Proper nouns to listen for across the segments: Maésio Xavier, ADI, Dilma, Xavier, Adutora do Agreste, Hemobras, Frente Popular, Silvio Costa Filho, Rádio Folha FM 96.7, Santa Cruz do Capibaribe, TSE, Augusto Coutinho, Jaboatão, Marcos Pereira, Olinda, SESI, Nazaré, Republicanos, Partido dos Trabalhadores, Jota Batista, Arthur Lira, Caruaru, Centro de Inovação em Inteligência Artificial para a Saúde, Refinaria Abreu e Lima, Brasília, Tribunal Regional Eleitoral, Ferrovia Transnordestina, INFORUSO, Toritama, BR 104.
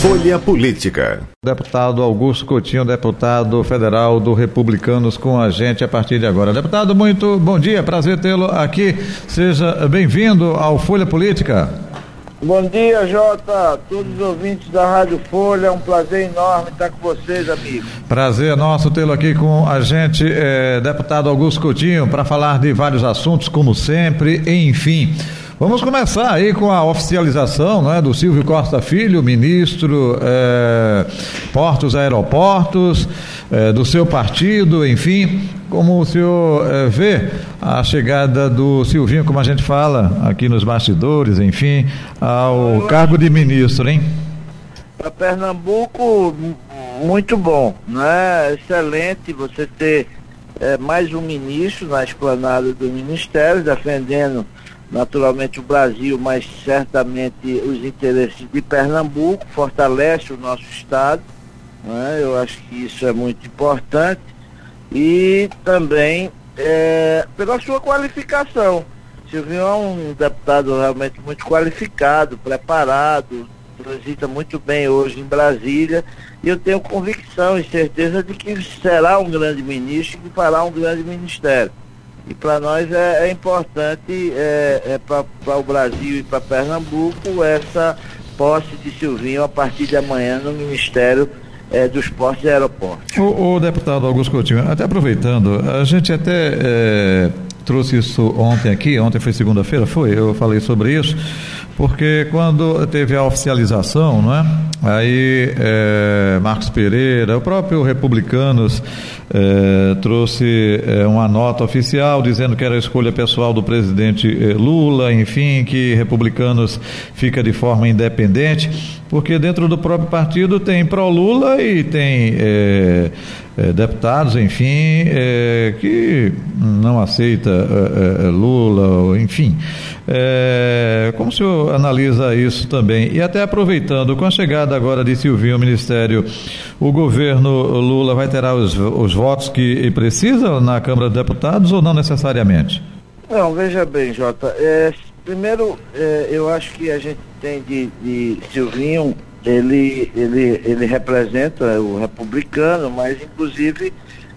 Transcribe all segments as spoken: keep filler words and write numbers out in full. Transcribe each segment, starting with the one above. Folha Política. Deputado Augusto Coutinho, deputado federal do Republicanos, com a gente a partir de agora. Deputado, muito bom dia, prazer tê-lo aqui. Seja bem-vindo ao Folha Política. Bom dia, Jota, todos os ouvintes da Rádio Folha, é um prazer enorme estar com vocês, amigo. Prazer nosso tê-lo aqui com a gente, eh, deputado Augusto Coutinho, para falar de vários assuntos, como sempre, enfim. Vamos começar aí com a oficialização, né, do Silvio Costa Filho, ministro eh, Portos e Aeroportos, eh, do seu partido, enfim. Como o senhor eh, vê a chegada do Silvinho, como a gente fala aqui nos bastidores, enfim, ao cargo de ministro, hein? Para Pernambuco, muito bom, né? Excelente você ter eh, mais um ministro na esplanada do Ministério, defendendo naturalmente o Brasil, mas certamente os interesses de Pernambuco, fortalece o nosso estado, né? Eu acho que isso é muito importante, e também é, pela sua qualificação. Silvio é um deputado realmente muito qualificado, preparado, transita muito bem hoje em Brasília, e eu tenho convicção e certeza de que será um grande ministro, que fará um grande ministério. E para nós é, é importante, é, é para o Brasil e para Pernambuco, essa posse de Silvinho a partir de amanhã no Ministério é, dos Portos e Aeroportos. O, o deputado Augusto Coutinho, até aproveitando, a gente até é, trouxe isso ontem aqui, ontem foi segunda-feira, foi, eu falei sobre isso, porque quando teve a oficialização, não é? Aí é, Marcos Pereira, o próprio Republicanos é, trouxe é, uma nota oficial dizendo que era a escolha pessoal do presidente é, Lula, enfim, que Republicanos fica de forma independente, porque dentro do próprio partido tem pró-Lula e tem é, é, deputados, enfim, é, que não aceita é, é, Lula, enfim. É, como o senhor analisa isso também? E até aproveitando, com a chegada agora de Silvinho ao Ministério, o governo Lula vai terá os, os votos que precisa na Câmara dos Deputados ou não necessariamente? Não, veja bem, Jota, é, primeiro é, eu acho que a gente tem de, de Silvinho, ele, ele, ele representa o republicano, mas inclusive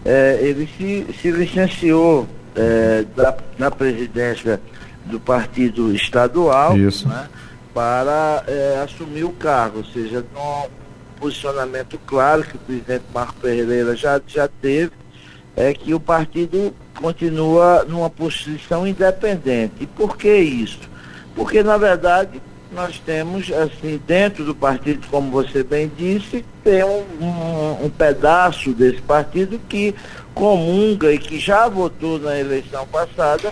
é, ele se, se licenciou é, da, da presidência do partido estadual, isso, né? Para é, assumir o cargo, ou seja, num posicionamento claro que o presidente Marco Pereira já, já teve, é que o partido continua numa posição independente. E por que isso? Porque, na verdade, nós temos, assim, dentro do partido, como você bem disse, tem um, um, um pedaço desse partido que comunga e que já votou na eleição passada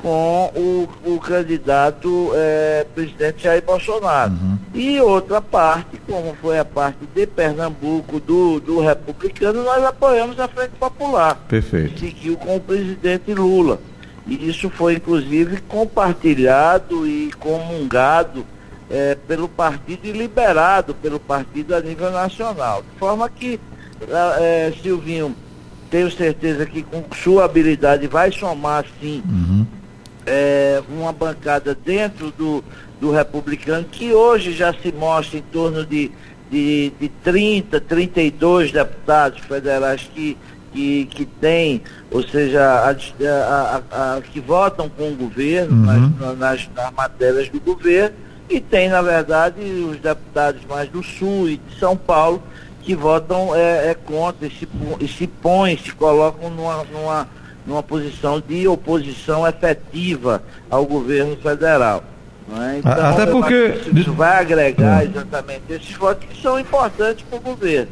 com o, o candidato é, presidente Jair Bolsonaro. Uhum. E outra parte, como foi a parte de Pernambuco, do, do Republicano, nós apoiamos a Frente Popular. Perfeito. Seguiu com o presidente Lula. E isso foi, inclusive, compartilhado e comungado é, pelo partido e liberado pelo partido a nível nacional. De forma que, é, Silvinho, tenho certeza que com sua habilidade vai somar, sim, uhum. É, uma bancada dentro do, do republicano que hoje já se mostra em torno de, de, de trinta, trinta e dois deputados federais que, que, que tem, ou seja, a, a, a, a, que votam com o governo, uhum. nas, nas, nas matérias do governo, e tem, na verdade, os deputados mais do Sul e de São Paulo que votam é, é contra e se, e se põem, se colocam numa, numa numa posição de oposição efetiva ao governo federal. Né? Então, até porque isso vai agregar exatamente esses votos que são importantes para o governo.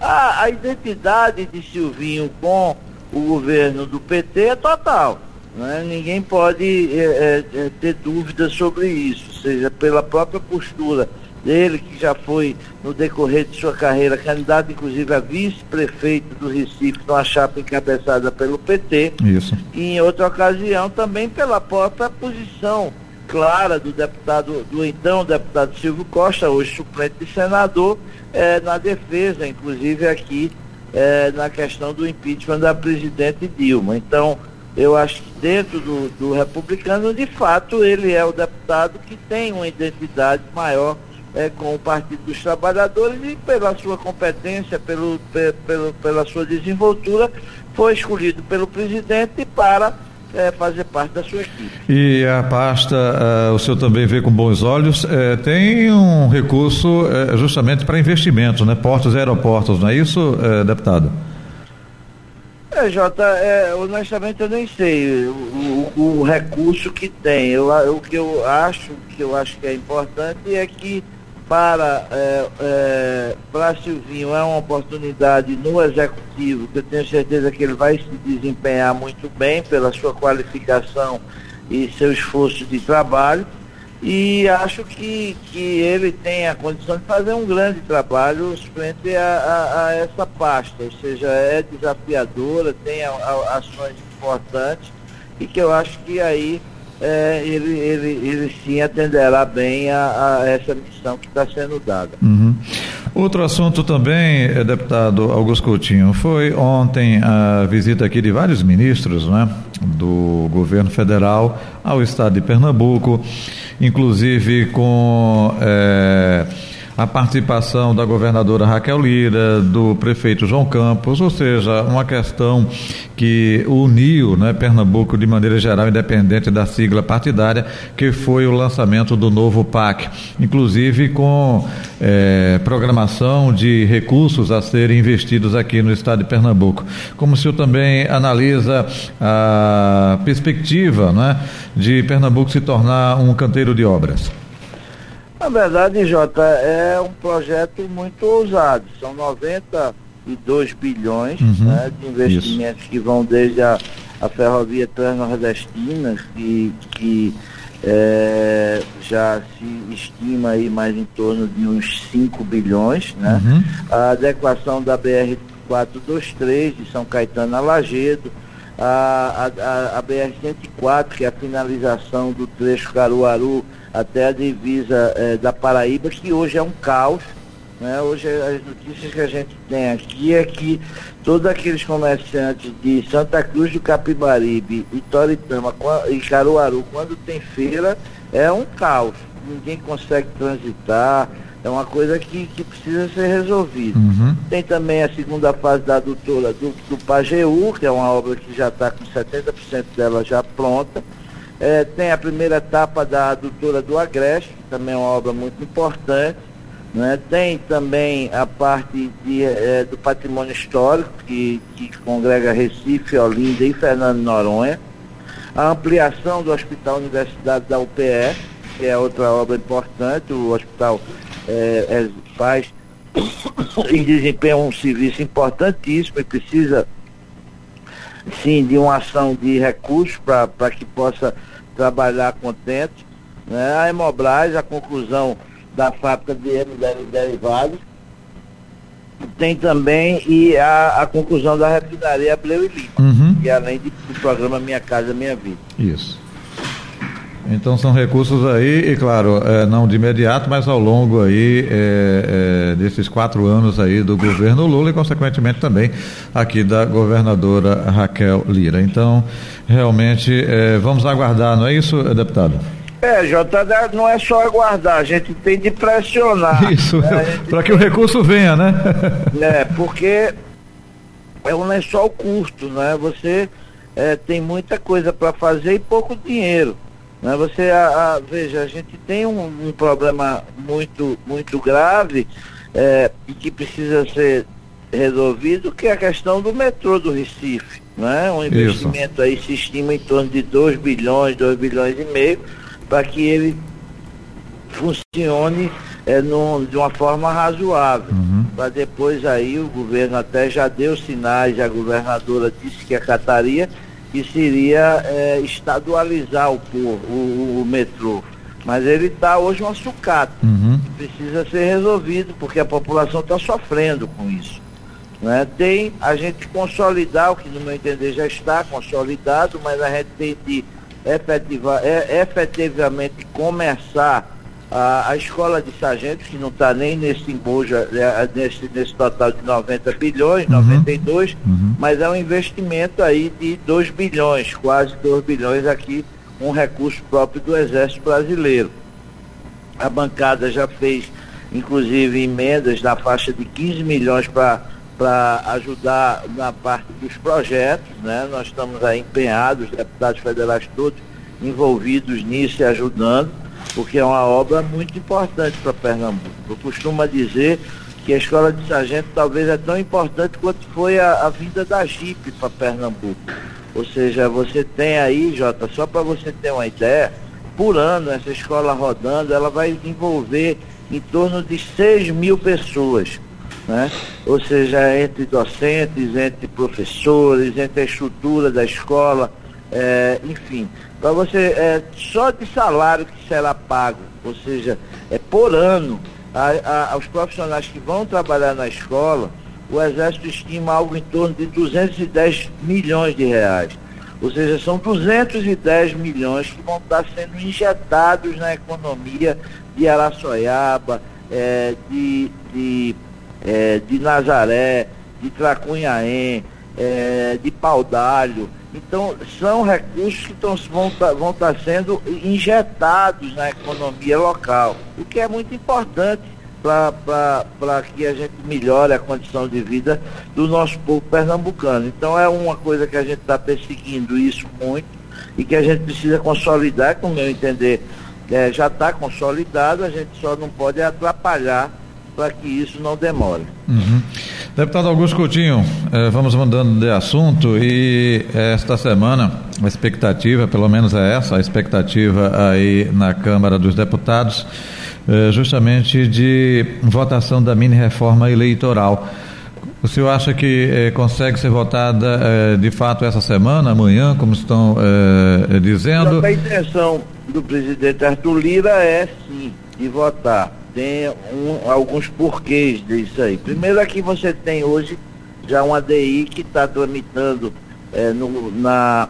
A, a identidade de Silvinho com o governo do P T é total. Né? Ninguém pode é, é, ter dúvidas sobre isso, ou seja, pela própria postura dele, que já foi, no decorrer de sua carreira, candidato inclusive a vice-prefeito do Recife, numa chapa encabeçada pelo P T. Isso. E em outra ocasião também pela própria posição clara do deputado, do então deputado Silvio Costa, hoje suplente de senador, eh, na defesa, inclusive aqui eh, na questão do impeachment da presidente Dilma. Então, eu acho que dentro do, do Republicano, de fato, ele é o deputado que tem uma identidade maior eh, com o Partido dos Trabalhadores, e pela sua competência, pelo, pe, pelo, pela sua desenvoltura, foi escolhido pelo presidente para É, fazer parte da sua equipe. E a pasta, uh, o senhor também vê com bons olhos, uh, tem um recurso uh, justamente para investimentos, né? Portos e aeroportos, não é isso, uh, deputado? É, Jota, é, honestamente eu nem sei o, o, o recurso que tem. Eu, o que eu acho, que eu acho que é importante é que para é, é, para Silvinho é uma oportunidade no executivo, que eu tenho certeza que ele vai se desempenhar muito bem pela sua qualificação e seu esforço de trabalho, e acho que, que ele tem a condição de fazer um grande trabalho frente a, a, a essa pasta, ou seja, é desafiadora, tem a, a, ações importantes, e que eu acho que aí É, ele, ele, ele sim atenderá bem a, a essa missão que está sendo dada. Uhum. Outro assunto também, deputado Augusto Coutinho, foi ontem a visita aqui de vários ministros, né, do governo federal ao estado de Pernambuco, inclusive com é, a participação da governadora Raquel Lira, do prefeito João Campos, ou seja, uma questão que uniu, né, Pernambuco de maneira geral, independente da sigla partidária, que foi o lançamento do novo P A C, inclusive com é, programação de recursos a serem investidos aqui no estado de Pernambuco. Como o senhor também analisa a perspectiva, né, de Pernambuco se tornar um canteiro de obras? Na verdade, Jota, é um projeto muito ousado. São noventa e dois bilhões, uhum, né, de investimentos, isso, que vão desde a, a Ferrovia Transnordestina, que, que é, já se estima aí mais em torno de uns cinco bilhões, né? Uhum. A adequação da B R quatrocentos e vinte e três de São Caetano a Lagedo, a, a, a B R cento e quatro, que é a finalização do trecho Caruaru até a divisa eh, da Paraíba, que hoje é um caos, né? Hoje as notícias que a gente tem aqui é que todos aqueles comerciantes de Santa Cruz do Capibaribe e Toritama e Caruaru, quando tem feira, é um caos, ninguém consegue transitar, é uma coisa que, que precisa ser resolvida. Uhum. Tem também a segunda fase da Adutora do, do Pajeú, que é uma obra que já está com setenta por cento dela já pronta. É, tem a primeira etapa da Adutora do Agreste, que também é uma obra muito importante, né? Tem também a parte de, é, do patrimônio histórico, que, que congrega Recife, Olinda e Fernando Noronha. A ampliação do Hospital Universitário da U P E, que é outra obra importante. O hospital é, é, faz e desempenha um serviço importantíssimo e precisa, sim, de uma ação de recursos para que possa trabalhar contente, né? A Hemobras, a conclusão da fábrica de hemoderivados. Tem também e a, a conclusão da Refinaria Abreu e Lima, uhum, que além de, do programa Minha Casa Minha Vida. Isso. Então são recursos aí, e claro, é, não de imediato, mas ao longo aí é, é, desses quatro anos aí do governo Lula e consequentemente também aqui da governadora Raquel Lira. Então, realmente é, vamos aguardar, não é isso, deputado? É, Jota, não é só aguardar, a gente tem de pressionar. Isso, né? Para que tem... o recurso venha, né? É, porque é um lençol curto, né? Você é, tem muita coisa para fazer e pouco dinheiro. Você, a, a, veja, a gente tem um, um problema muito, muito grave é, e que precisa ser resolvido, que é a questão do metrô do Recife, né? Um investimento, isso, aí se estima em torno de dois bilhões, dois bilhões e meio, para que ele funcione é, num, de uma forma razoável. Uhum. Para depois aí o governo até já deu sinais, a governadora disse que acataria, que seria é, estadualizar o, o, o metrô, mas ele está hoje uma sucata, uhum, que precisa ser resolvido, porque a população está sofrendo com isso, né? Tem a gente consolidar o que, no meu entender, já está consolidado, mas a gente tem de efetiva, é, efetivamente começar a, a escola de sargentos, que não está nem nesse emboja, nesse, nesse total de noventa bilhões, uhum. noventa e dois, uhum. mas é um investimento aí de dois bilhões, quase dois bilhões aqui, um recurso próprio do Exército Brasileiro. A bancada já fez, inclusive, emendas na faixa de quinze milhões para para ajudar na parte dos projetos, né? Nós estamos aí empenhados, deputados federais todos envolvidos nisso e ajudando, porque é uma obra muito importante para Pernambuco. Eu costumo dizer que a escola de sargento talvez é tão importante quanto foi a, a vinda da Jipe para Pernambuco. Ou seja, você tem aí, Jota, só para você ter uma ideia, por ano essa escola rodando, ela vai envolver em torno de seis mil pessoas, né? Ou seja, entre docentes, entre professores, entre a estrutura da escola, é, enfim, para você, é, só de salário que será pago, ou seja, é por ano, a, a, aos profissionais que vão trabalhar na escola, o Exército estima algo em torno de duzentos e dez milhões de reais, ou seja, são duzentos e dez milhões que vão estar sendo injetados na economia de Araçoiaba, é, de... de É, de Nazaré, de Tracunhaém, é, de Paudalho. Então, são recursos que tão, vão estar vão tá sendo injetados na economia local, o que é muito importante para que a gente melhore a condição de vida do nosso povo pernambucano. Então, é uma coisa que a gente está perseguindo isso muito e que a gente precisa consolidar, como eu entender, é, já está consolidado, a gente só não pode atrapalhar para que isso não demore. Uhum. Deputado Augusto Coutinho, eh, vamos mudando de assunto e esta semana a expectativa, pelo menos é essa, a expectativa aí na Câmara dos Deputados, eh, justamente de votação da mini-reforma eleitoral. O senhor acha que eh, consegue ser votada eh, de fato essa semana, amanhã, como estão eh, dizendo? A intenção do presidente Arthur Lira é sim, de votar. Tem um, alguns porquês disso aí. Primeiro é que você tem hoje já uma A D I que está tramitando é, no, na,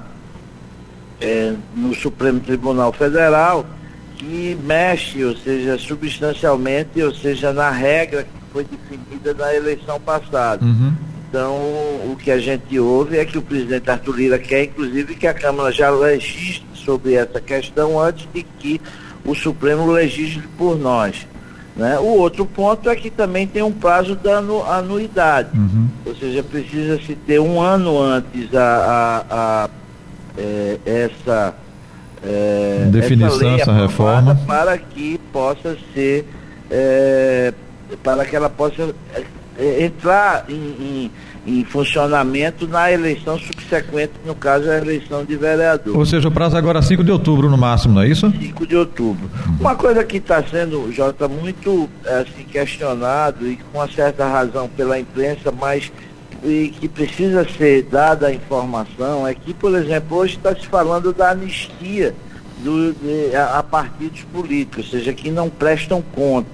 é, no Supremo Tribunal Federal, que mexe, ou seja, substancialmente, ou seja, na regra que foi definida na eleição passada. Uhum. Então, o que a gente ouve é que o presidente Arthur Lira quer, inclusive, que a Câmara já legisle sobre essa questão antes de que o Supremo legisle por nós. Né? O outro ponto é que também tem um prazo da anuidade, uhum. ou seja, precisa-se ter um ano antes a, a, a é, essa, é, definição, essa lei essa reforma, para que possa ser, é, para que ela possa é, entrar em, em, em funcionamento na eleição subsequente, no caso a eleição de vereador. Ou seja, o prazo agora é cinco de outubro no máximo, não é isso? cinco de outubro. Uma coisa que está sendo, Jota, muito assim, questionado e com uma certa razão pela imprensa, mas e que precisa ser dada a informação, é que, por exemplo, hoje está se falando da anistia do, de, a, a partidos políticos, ou seja, que não prestam conta,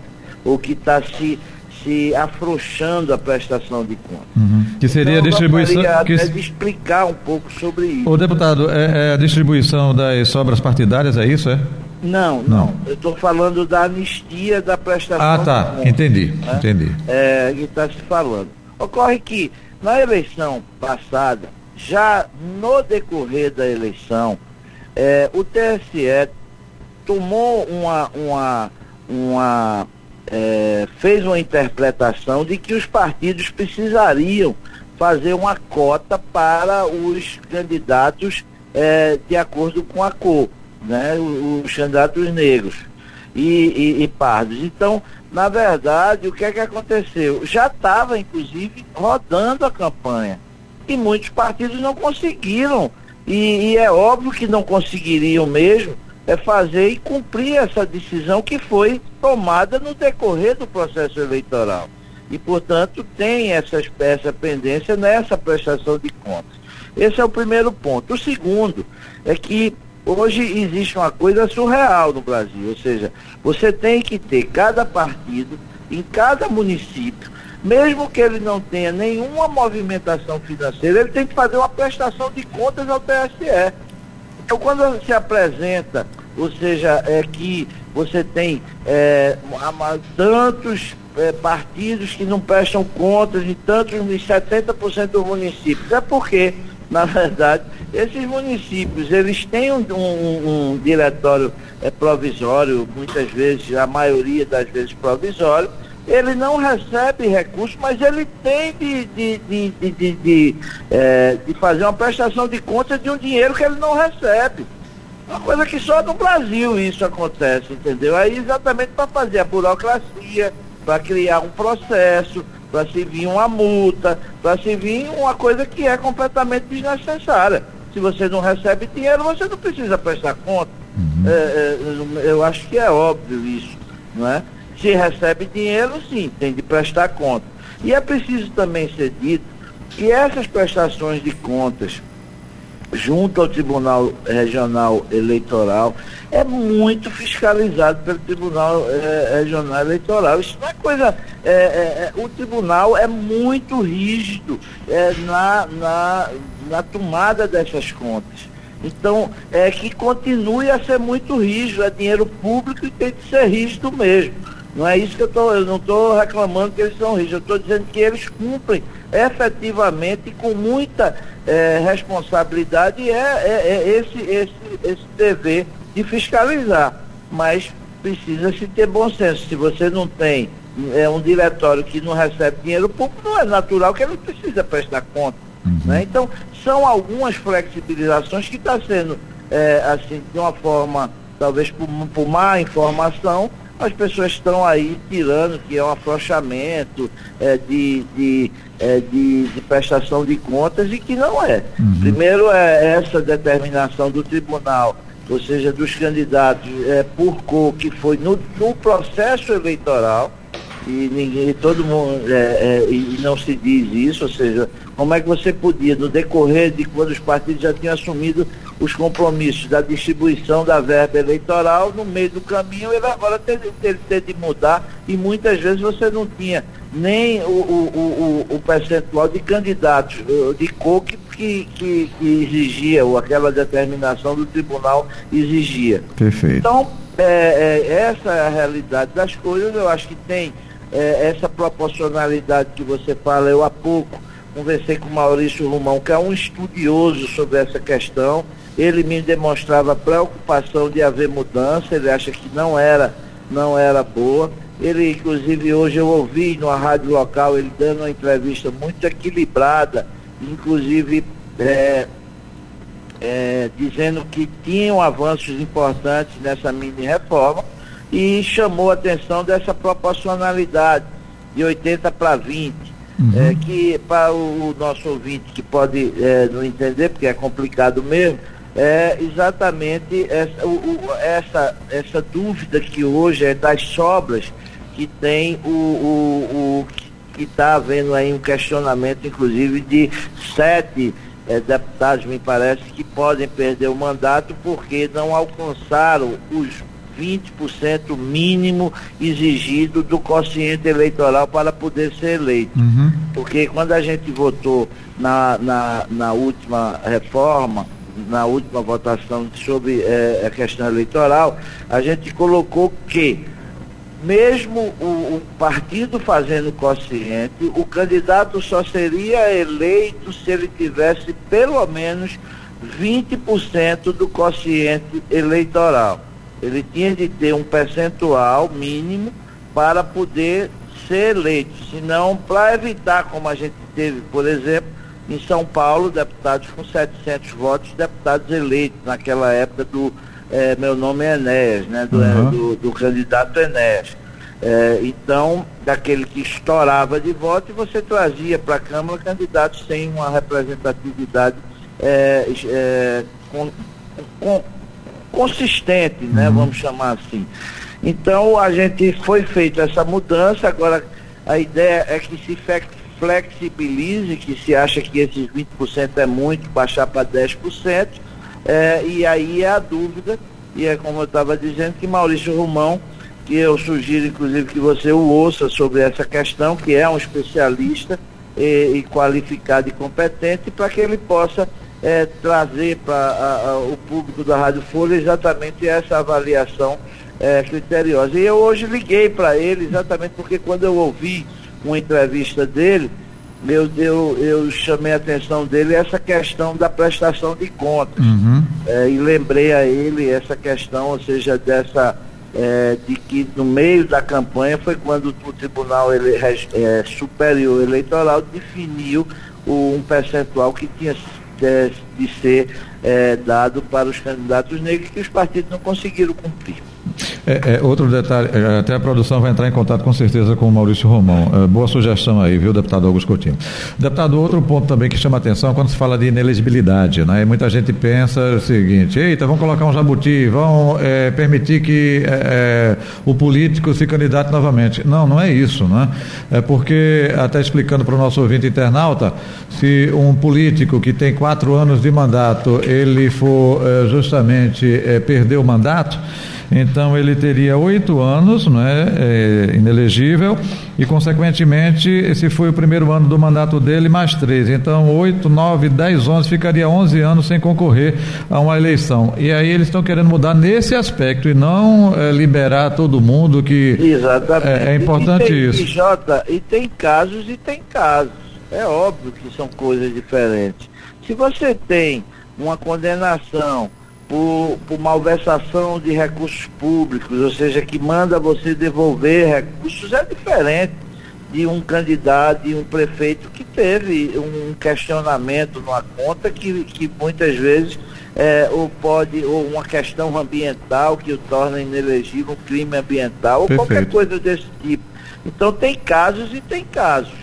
ou que está se, se afrouxando a prestação de contas. Uhum. Que seria então, a distribuição... Que... de explicar um pouco sobre isso. Ô, deputado, é, é a distribuição das sobras partidárias, é isso, é? Não, não. não. Eu estou falando da anistia da prestação. Ah, tá. Contas, entendi, né? entendi. É, que está se falando. Ocorre que, na eleição passada, já no decorrer da eleição, é, o T S E tomou uma... uma, uma é, fez uma interpretação de que os partidos precisariam fazer uma cota para os candidatos é, de acordo com a cor. Né, os candidatos negros e, e, e pardos. Então, na verdade, o que é que aconteceu? Já estava, inclusive, rodando a campanha e muitos partidos não conseguiram e, e é óbvio que não conseguiriam mesmo é fazer e cumprir essa decisão que foi tomada no decorrer do processo eleitoral e, portanto, tem essa, essa pendência nessa prestação de contas. Esse é o primeiro ponto. O segundo é que hoje existe uma coisa surreal no Brasil, ou seja, você tem que ter cada partido, em cada município, mesmo que ele não tenha nenhuma movimentação financeira, ele tem que fazer uma prestação de contas ao T S E. Então, quando se apresenta, ou seja, é que você tem é, tantos é, partidos que não prestam contas de tantos, setenta por cento dos municípios, é porque, na verdade, esses municípios, eles têm um, um, um diretório é, provisório, muitas vezes, a maioria das vezes provisório, ele não recebe recursos, mas ele tem de, de, de, de, de, de, é, de fazer uma prestação de contas de um dinheiro que ele não recebe. Uma coisa que só no Brasil isso acontece, entendeu? Aí exatamente para fazer a burocracia, para criar um processo, para se vir uma multa, para se vir uma coisa que é completamente desnecessária. Se você não recebe dinheiro, você não precisa prestar conta. Uhum. É, é, eu acho que é óbvio isso, não é? Se recebe dinheiro, sim, tem de prestar conta. E é preciso também ser dito que essas prestações de contas junto ao Tribunal Regional Eleitoral é muito fiscalizado pelo Tribunal eh, Regional Eleitoral. Isso não é coisa... Eh, eh, o Tribunal é muito rígido eh, na, na, na tomada dessas contas. Então, é eh, que continue a ser muito rígido. É dinheiro público e tem que ser rígido mesmo. Não é isso que eu tô, eu não estou reclamando que eles são rígidos, eu estou dizendo que eles cumprem efetivamente com muita é, responsabilidade é, é, é esse, esse, esse dever de fiscalizar, mas precisa-se ter bom senso. Se você não tem é, um diretório que não recebe dinheiro público, não é natural que ele precisa prestar conta. Uhum. Né? Então, são algumas flexibilizações que está sendo, é, assim, de uma forma, talvez por, por má informação, as pessoas estão aí tirando que é um afrouxamento é, de, de, é, de, de prestação de contas e que não é. Uhum. Primeiro é essa determinação do tribunal, ou seja, dos candidatos é, por cor, que foi no, no processo eleitoral, e ninguém, todo mundo é, é, e não se diz isso, ou seja, como é que você podia, no decorrer de quando os partidos já tinham assumido os compromissos da distribuição da verba eleitoral, no meio do caminho ele agora teve, teve, teve de mudar, e muitas vezes você não tinha nem o, o, o, o percentual de candidatos de cor que, que, que exigia, ou aquela determinação do tribunal exigia. Perfeito. Então, é, é, essa é a realidade das coisas. Eu acho que tem é, essa proporcionalidade que você fala. Eu há pouco conversei com o Maurício Romão, que é um estudioso sobre essa questão. Ele me demonstrava preocupação de haver mudança, ele acha que não era, não era boa. Ele, inclusive, hoje eu ouvi numa rádio local, ele dando uma entrevista muito equilibrada, inclusive é, é, dizendo que tinham avanços importantes nessa mini-reforma, e chamou a atenção dessa proporcionalidade de oitenta para vinte. Uhum. É, que para o nosso ouvinte que pode é, não entender, porque é complicado mesmo, é exatamente essa, o, o, essa, essa dúvida que hoje é das sobras que tem o, o, o que está havendo aí um questionamento, inclusive, de sete é, deputados, me parece, que podem perder o mandato porque não alcançaram os vinte por cento mínimo exigido do quociente eleitoral para poder ser eleito. Uhum. Porque quando a gente votou na, na, na última reforma, na última votação sobre eh, a questão eleitoral, a gente colocou que mesmo o, o partido fazendo quociente, o candidato só seria eleito se ele tivesse pelo menos vinte por cento do quociente eleitoral. Ele tinha de ter um percentual mínimo para poder ser eleito, senão, para evitar, como a gente teve, por exemplo, em São Paulo, deputados com setecentos votos, deputados eleitos naquela época do é, meu nome é Enéas, né, do, uhum. do, do candidato Enéas. É, então, daquele que estourava de voto, e você trazia para a Câmara candidatos sem uma representatividade é, é, com, com consistente, né? Uhum. Vamos chamar assim. Então, a gente foi feita essa mudança, agora a ideia é que se flexibilize, que se acha que esses vinte por cento é muito, baixar para dez por cento, é, e aí é a dúvida, e é como eu estava dizendo, que Maurício Romão, que eu sugiro, inclusive, que você o ouça sobre essa questão, que é um especialista e, e qualificado e competente, para que ele possa é, trazer para o público da Rádio Folha exatamente essa avaliação é, criteriosa. E eu hoje liguei para ele exatamente porque quando eu ouvi uma entrevista dele, eu, eu, eu chamei a atenção dele essa questão da prestação de contas. Uhum. É, e lembrei a ele essa questão, ou seja, dessa... É, de que no meio da campanha foi quando o Tribunal ele, é, Superior Eleitoral definiu o, um percentual que tinha de, de ser é, dado para os candidatos negros que os partidos não conseguiram cumprir. É, é, outro detalhe, até a produção vai entrar em contato com certeza com o Maurício Romão. É, boa sugestão aí, viu, deputado Augusto Coutinho. Deputado, outro ponto também que chama atenção é quando se fala de inelegibilidade, né? Muita gente pensa o seguinte: eita, vão colocar um jabuti, vão é, permitir que é, o político se candidate novamente. Não, não é isso, né? É porque, até explicando para o nosso ouvinte internauta, se um político que tem quatro anos de mandato, ele for é, justamente é, perder o mandato, então ele teria oito anos, né, é, inelegível, e consequentemente esse foi o primeiro ano do mandato dele, mais três, então oito, nove, dez, onze, ficaria onze anos sem concorrer a uma eleição. E aí eles estão querendo mudar nesse aspecto e não é, liberar todo mundo, que exatamente. É, é importante e tem, isso. E, Jota, e tem casos e tem casos, é óbvio que são coisas diferentes. Se você tem uma condenação Por, por malversação de recursos públicos, ou seja, que manda você devolver recursos, é diferente de um candidato, de um prefeito que teve um questionamento numa conta que, que muitas vezes é, ou pode, ou uma questão ambiental que o torna inelegível, um crime ambiental, ou Perfeito. Qualquer coisa desse tipo. Então tem casos e tem casos.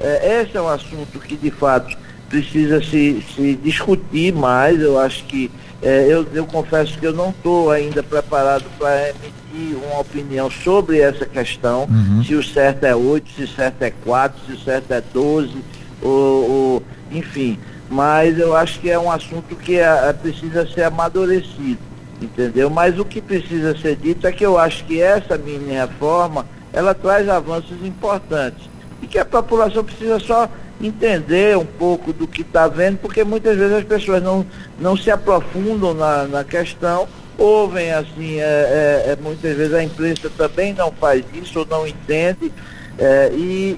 É, esse é um assunto que de fato precisa se, se discutir mais. Eu acho que É, eu, eu confesso que eu não estou ainda preparado para emitir uma opinião sobre essa questão, uhum. se o certo é oito, se o certo é quatro, se o certo é doze, ou, ou, enfim. Mas eu acho que é um assunto que é, é, precisa ser amadurecido, entendeu? Mas o que precisa ser dito é que eu acho que essa mini reforma, ela traz avanços importantes e que a população precisa só entender um pouco do que está vendo, porque muitas vezes as pessoas não, não se aprofundam na, na questão, ouvem assim, é, é, muitas vezes a imprensa também não faz isso, ou não entende, é, e,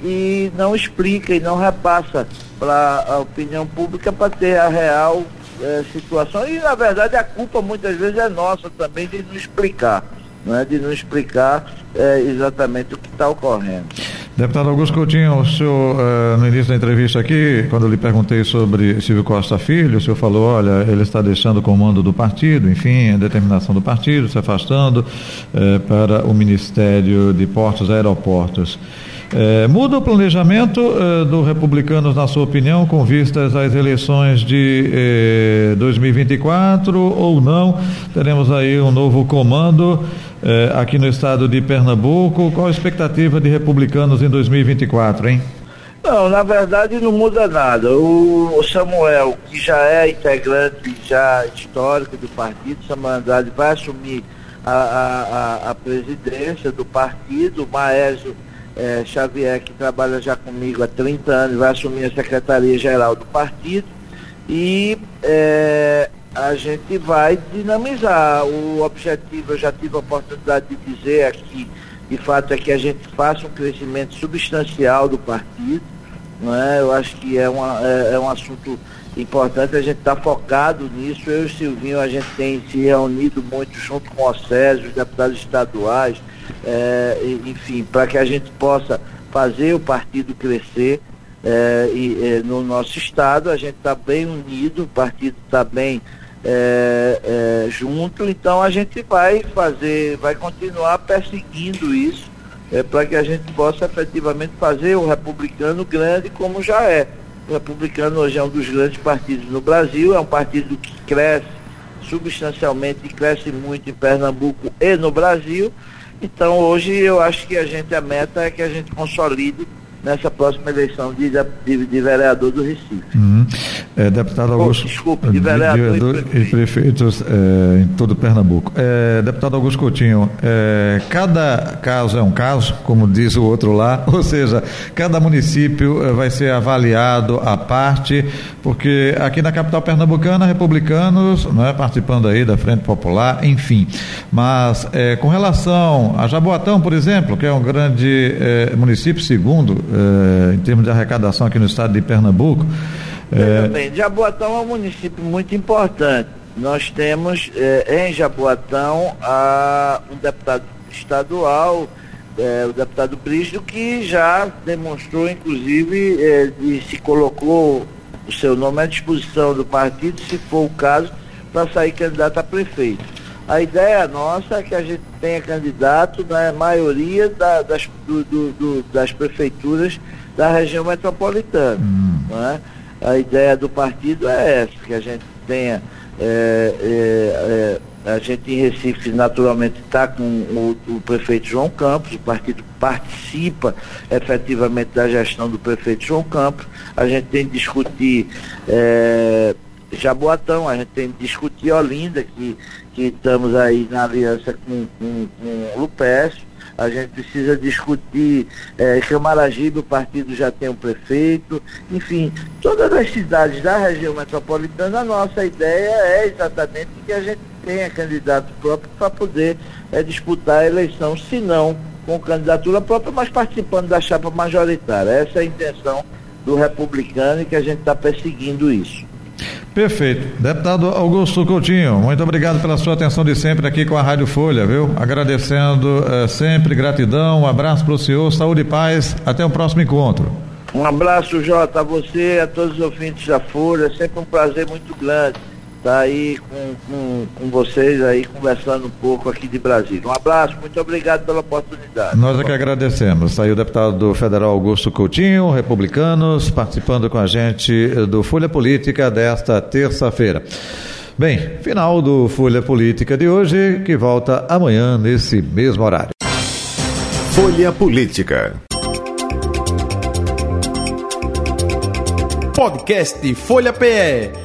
e não explica e não repassa para a opinião pública para ter a real é, situação. E na verdade a culpa muitas vezes é nossa também de não explicar, né? De não explicar é, exatamente o que está ocorrendo. Deputado Augusto Coutinho, o senhor, eh, no início da entrevista aqui, quando eu lhe perguntei sobre Silvio Costa Filho, o senhor falou, olha, ele está deixando o comando do partido, enfim, a determinação do partido, se afastando eh, para o Ministério de Portos e Aeroportos. Eh, muda o planejamento eh, do Republicanos, na sua opinião, com vistas às eleições de eh, dois mil e vinte e quatro, ou não? Teremos aí um novo comando É, aqui no estado de Pernambuco. Qual a expectativa de Republicanos em dois mil e vinte e quatro, hein? Não, na verdade não muda nada. O Samuel, que já é integrante já histórico do partido, Samuel Andrade vai assumir a, a, a presidência do partido. O Maésio é, Xavier, que trabalha já comigo há trinta anos, vai assumir a secretaria-geral do partido. E... É, a gente vai dinamizar. O objetivo, eu já tive a oportunidade de dizer aqui, de fato, é que a gente faça um crescimento substancial do partido, né? Eu acho que é, uma, é, é um assunto importante, a gente está focado nisso. Eu e o Silvinho, a gente tem se reunido muito junto com o SESI, os deputados estaduais, é, enfim, para que a gente possa fazer o partido crescer. É, e, é, no nosso estado a gente está bem unido, o partido está bem é, é, junto, então a gente vai fazer, vai continuar perseguindo isso, é, para que a gente possa efetivamente fazer o Republicano grande como já é. O Republicano hoje é um dos grandes partidos no Brasil, é um partido que cresce substancialmente e cresce muito em Pernambuco e no Brasil. Então hoje eu acho que a gente, a meta é que a gente consolide nessa próxima eleição de, de, de vereador do Recife. Uhum. Uhum. É, deputado Augusto, oh, desculpe, de vereadores e prefeitos é, em todo Pernambuco. É, deputado Augusto Coutinho, é, cada caso é um caso, como diz o outro lá, ou seja, cada município vai ser avaliado à parte, porque aqui na capital pernambucana, Republicanos, né, participando aí da Frente Popular, enfim. Mas é, com relação a Jaboatão, por exemplo, que é um grande é, município, segundo, é, em termos de arrecadação aqui no estado de Pernambuco. É... Bem, Jaboatão é um município muito importante. Nós temos eh, em Jaboatão a, um deputado estadual, eh, o deputado Cristo, que já demonstrou, inclusive, eh, e se colocou o seu nome à disposição do partido, se for o caso, para sair candidato a prefeito. A ideia nossa é que a gente tenha candidato na maioria da, das, do, do, do, das prefeituras da região metropolitana. Hum. Não é? A ideia do partido é essa, que a gente tenha, é, é, é, a gente em Recife naturalmente está com o, o prefeito João Campos, o partido participa efetivamente da gestão do prefeito João Campos, a gente tem que discutir é, Jaboatão, a gente tem que discutir Olinda, que, que estamos aí na aliança com, com, com o P S. A gente precisa discutir eh, Camaragibe, o partido já tem um prefeito, enfim, todas as cidades da região metropolitana, a nossa ideia é exatamente que a gente tenha candidato próprio para poder eh, disputar a eleição, se não com candidatura própria, mas participando da chapa majoritária. Essa é a intenção do Republicano e que a gente está perseguindo isso. Perfeito. Deputado Augusto Coutinho, muito obrigado pela sua atenção de sempre aqui com a Rádio Folha, viu? Agradecendo eh, sempre, gratidão, um abraço para o senhor, saúde e paz, até o próximo encontro. Um abraço, Jota, a você, a todos os ouvintes da Folha, é sempre um prazer muito grande estar aí com, com, com vocês aí, conversando um pouco aqui de Brasília. Um abraço, muito obrigado pela oportunidade. Nós é que agradecemos. Saiu o deputado federal Augusto Coutinho, Republicanos, participando com a gente do Folha Política desta terça-feira. Bem, final do Folha Política de hoje, que volta amanhã nesse mesmo horário. Folha Política. Podcast Folha P E.